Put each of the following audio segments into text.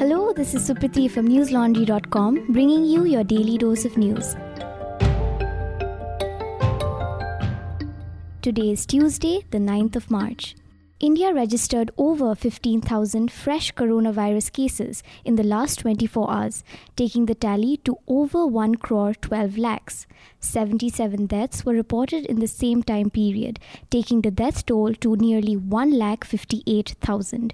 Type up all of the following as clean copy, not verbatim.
Hello, this is Supriti from newslaundry.com, bringing you your daily dose of news. Today is Tuesday, the 9th of March. India registered over 15,000 fresh coronavirus cases in the last 24 hours, taking the tally to over 1 crore 12 lakhs. 77 deaths were reported in the same time period, taking the death toll to nearly 1,58,000.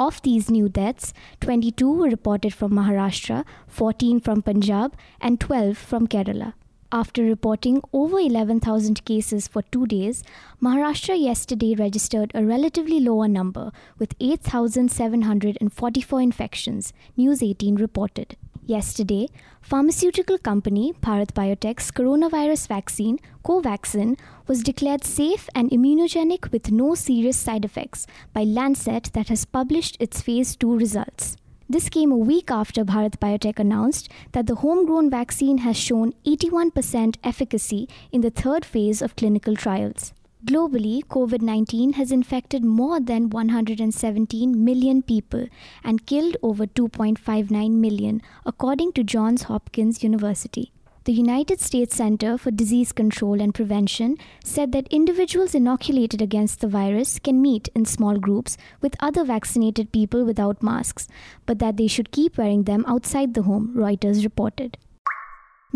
Of these new deaths, 22 were reported from Maharashtra, 14 from Punjab, and 12 from Kerala. After reporting over 11,000 cases for 2 days, Maharashtra yesterday registered a relatively lower number with 8,744 infections, News 18 reported. Yesterday, pharmaceutical company Bharat Biotech's coronavirus vaccine, Covaxin, was declared safe and immunogenic with no serious side effects by Lancet, that has published its Phase 2 results. This came a week after Bharat Biotech announced that the homegrown vaccine has shown 81% efficacy in the third phase of clinical trials. Globally, COVID-19 has infected more than 117 million people and killed over 2.59 million, according to Johns Hopkins University. The United States Center for Disease Control and Prevention said that individuals inoculated against the virus can meet in small groups with other vaccinated people without masks, but that they should keep wearing them outside the home, Reuters reported.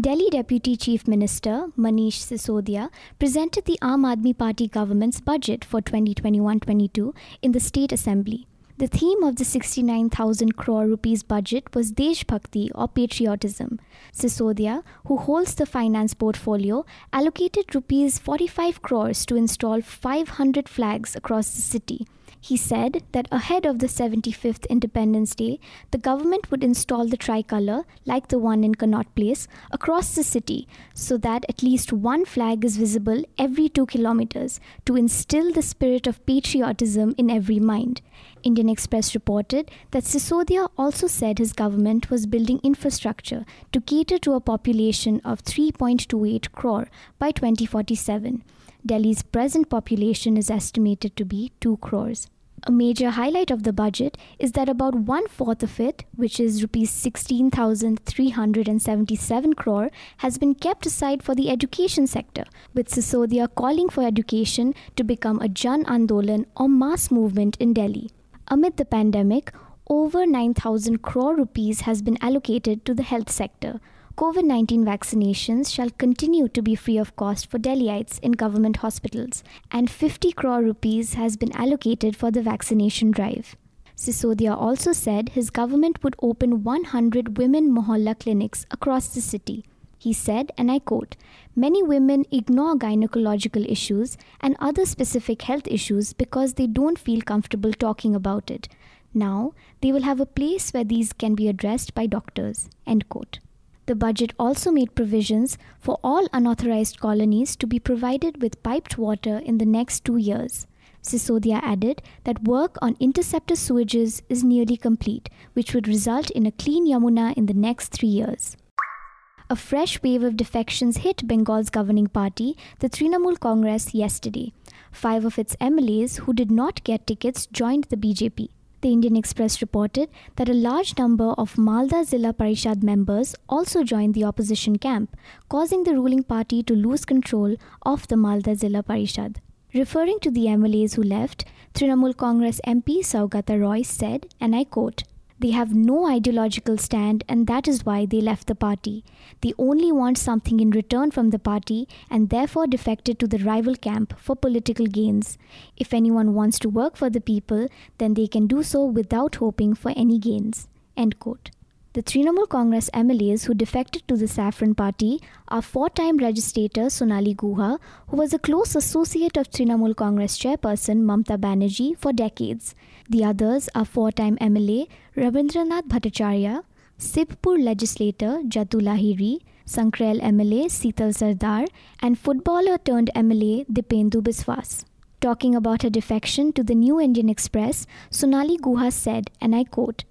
Delhi Deputy Chief Minister Manish Sisodia presented the Aam Aadmi Party government's budget for 2021-22 in the State Assembly. The theme of the 69,000 crore rupees budget was Deshbhakti or patriotism. Sisodia, who holds the finance portfolio, allocated rupees 45 crores to install 500 flags across the city. He said that ahead of the 75th Independence Day, the government would install the tricolour, like the one in Connaught Place, across the city so that at least one flag is visible every 2 kilometres to instill the spirit of patriotism in every mind. Indian Express reported that Sisodia also said his government was building infrastructure to cater to a population of 3.28 crore by 2047. Delhi's present population is estimated to be 2 crores. A major highlight of the budget is that about one-fourth of it, which is Rs 16,377 crore, has been kept aside for the education sector, with Sisodia calling for education to become a Jan Andolan or mass movement in Delhi. Amid the pandemic, over 9,000 crore rupees has been allocated to the health sector. COVID-19 vaccinations shall continue to be free of cost for Delhiites in government hospitals, and 50 crore rupees has been allocated for the vaccination drive. Sisodia also said his government would open 100 women mohalla clinics across the city. He said, and I quote, "Many women ignore gynecological issues and other specific health issues because they don't feel comfortable talking about it. Now, they will have a place where these can be addressed by doctors," end quote. The budget also made provisions for all unauthorized colonies to be provided with piped water in the next 2 years. Sisodia added that work on interceptor sewages is nearly complete, which would result in a clean Yamuna in the next 3 years. A fresh wave of defections hit Bengal's governing party, the Trinamul Congress, yesterday. 5 of its MLAs who did not get tickets joined the BJP. The Indian Express reported that a large number of Malda Zilla Parishad members also joined the opposition camp, causing the ruling party to lose control of the Malda Zilla Parishad. Referring to the MLAs who left, Trinamool Congress MP Saugata Roy said, and I quote, "They have no ideological stand and that is why they left the party. They only want something in return from the party and therefore defected to the rival camp for political gains. If anyone wants to work for the people, then they can do so without hoping for any gains," end quote. The Trinamool Congress MLAs who defected to the Saffron Party are 4-time Registrator Sonali Guha, who was a close associate of Trinamool Congress chairperson Mamta Banerjee for decades. The others are 4-time MLA Rabindranath Bhattacharya, Sibpur legislator Jadhu Lahiri, Sankrail MLA Sital Sardar, and footballer turned MLA Dipendu Biswas. Talking about her defection to the New Indian Express, Sonali Guha said, and I quote,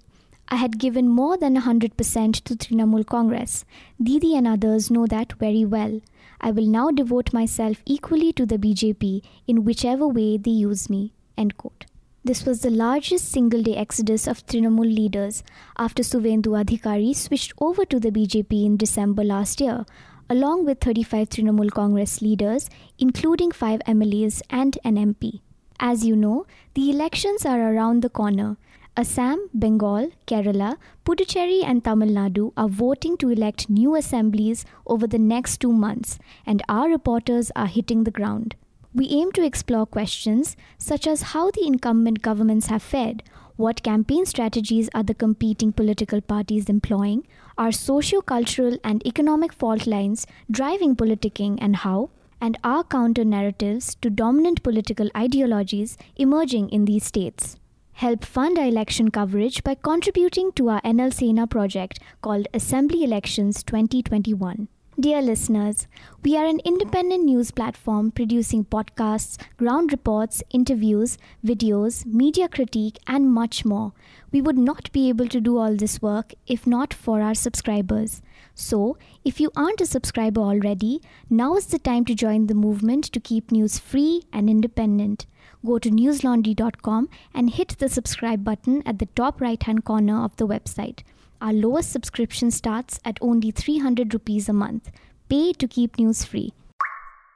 "I had given more than 100% to Trinamool Congress. Didi and others know that very well. I will now devote myself equally to the BJP in whichever way they use me," end quote. This was the largest single-day exodus of Trinamul leaders after Suvendu Adhikari switched over to the BJP in December last year, along with 35 Trinamul Congress leaders, including 5 MLAs and an MP. As you know, the elections are around the corner. Assam, Bengal, Kerala, Puducherry and Tamil Nadu are voting to elect new assemblies over the next 2 months, and our reporters are hitting the ground. We aim to explore questions such as how the incumbent governments have fared, what campaign strategies are the competing political parties employing, are socio-cultural and economic fault lines driving politicking and how, and are counter-narratives to dominant political ideologies emerging in these states. Help fund our election coverage by contributing to our NL Sena project called Assembly Elections 2021. Dear listeners, we are an independent news platform producing podcasts, ground reports, interviews, videos, media critique, and much more. We would not be able to do all this work if not for our subscribers. So, if you aren't a subscriber already, now is the time to join the movement to keep news free and independent. Go to newslaundry.com and hit the subscribe button at the top right-hand corner of the website. Our lowest subscription starts at only 300 rupees a month. Pay to keep news free.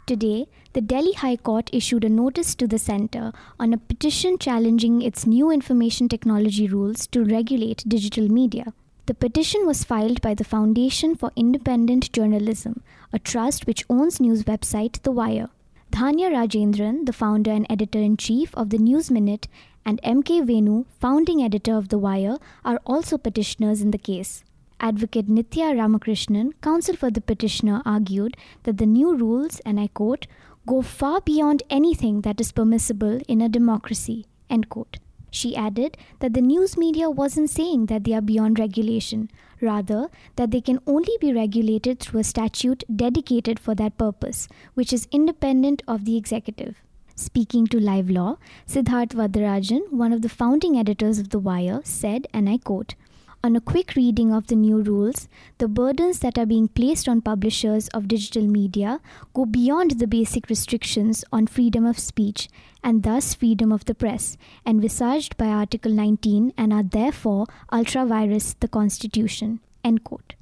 Today, the Delhi High Court issued a notice to the centre on a petition challenging its new information technology rules to regulate digital media. The petition was filed by the Foundation for Independent Journalism, a trust which owns news website The Wire. Dhanya Rajendran, the founder and editor-in-chief of the News Minute, and MK Venu, founding editor of The Wire, are also petitioners in the case. Advocate Nithya Ramakrishnan, counsel for the petitioner, argued that the new rules, and I quote, go far beyond anything that is permissible in a democracy, end quote. She added that the news media wasn't saying that they are beyond regulation, rather that they can only be regulated through a statute dedicated for that purpose, which is independent of the executive. Speaking to Live Law, Siddharth Vadarajan, one of the founding editors of The Wire, said, and I quote, on a quick reading of the new rules, the burdens that are being placed on publishers of digital media go beyond the basic restrictions on freedom of speech and thus freedom of the press, envisaged by Article 19 and are therefore ultra-virus the Constitution, end quote.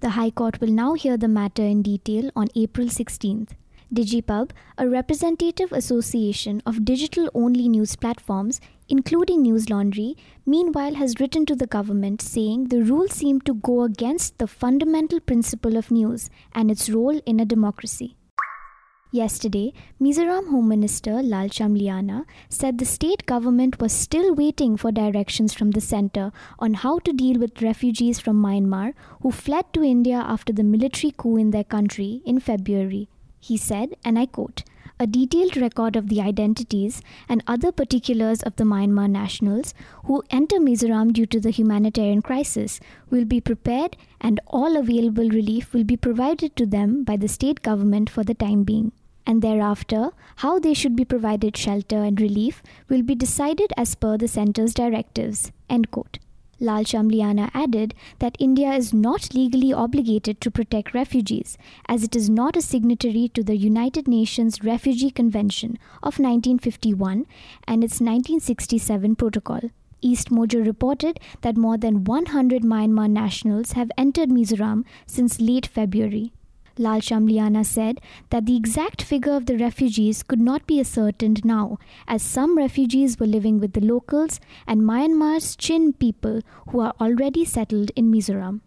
The High Court will now hear the matter in detail on April 16th. DigiPub, a representative association of digital-only news platforms, including News Laundry, meanwhile has written to the government saying the rules seem to go against the fundamental principle of news and its role in a democracy. Yesterday, Mizoram Home Minister Lalchamliana said the state government was still waiting for directions from the centre on how to deal with refugees from Myanmar who fled to India after the military coup in their country in February. He said, and I quote, a detailed record of the identities and other particulars of the Myanmar nationals who enter Mizoram due to the humanitarian crisis will be prepared and all available relief will be provided to them by the state government for the time being. And thereafter, how they should be provided shelter and relief will be decided as per the centre's directives, end quote. Lalchamliana added that India is not legally obligated to protect refugees, as it is not a signatory to the United Nations Refugee Convention of 1951 and its 1967 protocol. East Mojo reported that more than 100 Myanmar nationals have entered Mizoram since late February. Lalchamliana said that the exact figure of the refugees could not be ascertained now, as some refugees were living with the locals and Myanmar's Chin people who are already settled in Mizoram.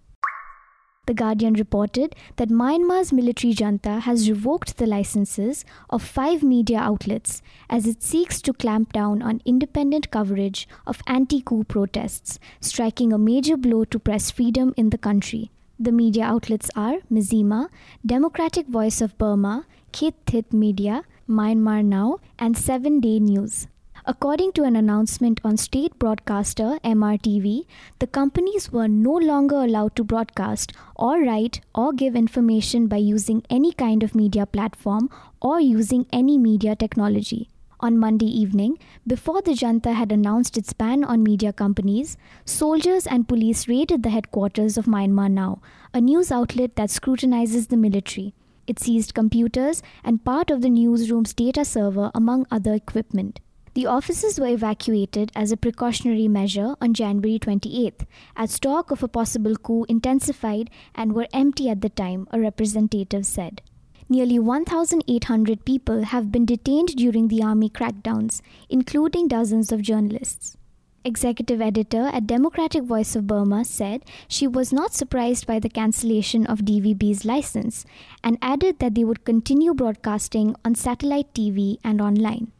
The Guardian reported that Myanmar's military junta has revoked the licenses of 5 media outlets as it seeks to clamp down on independent coverage of anti-coup protests, striking a major blow to press freedom in the country. The media outlets are Mizima, Democratic Voice of Burma, Khit Thit Media, Myanmar Now, and 7-Day News. According to an announcement on state broadcaster MRTV, the companies were no longer allowed to broadcast or write or give information by using any kind of media platform or using any media technology. On Monday evening, before the junta had announced its ban on media companies, soldiers and police raided the headquarters of Myanmar Now, a news outlet that scrutinizes the military. It seized computers and part of the newsroom's data server, among other equipment. The offices were evacuated as a precautionary measure on January 28th, as talk of a possible coup intensified and were empty at the time, a representative said. Nearly 1,800 people have been detained during the army crackdowns, including dozens of journalists. Executive editor at Democratic Voice of Burma said she was not surprised by the cancellation of DVB's license and added that they would continue broadcasting on satellite TV and online.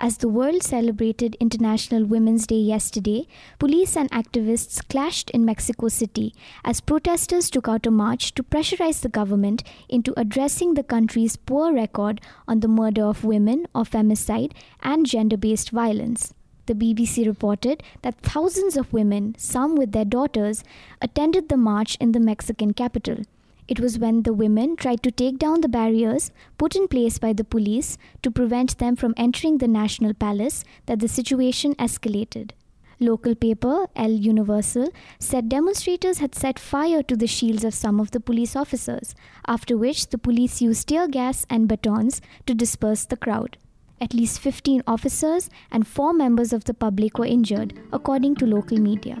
As the world celebrated International Women's Day yesterday, police and activists clashed in Mexico City as protesters took out a march to pressurize the government into addressing the country's poor record on the murder of women or femicide and gender-based violence. The BBC reported that thousands of women, some with their daughters, attended the march in the Mexican capital. It was when the women tried to take down the barriers put in place by the police to prevent them from entering the National Palace that the situation escalated. Local paper El Universal said demonstrators had set fire to the shields of some of the police officers, after which the police used tear gas and batons to disperse the crowd. At least 15 officers and 4 members of the public were injured, according to local media.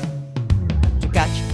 To catch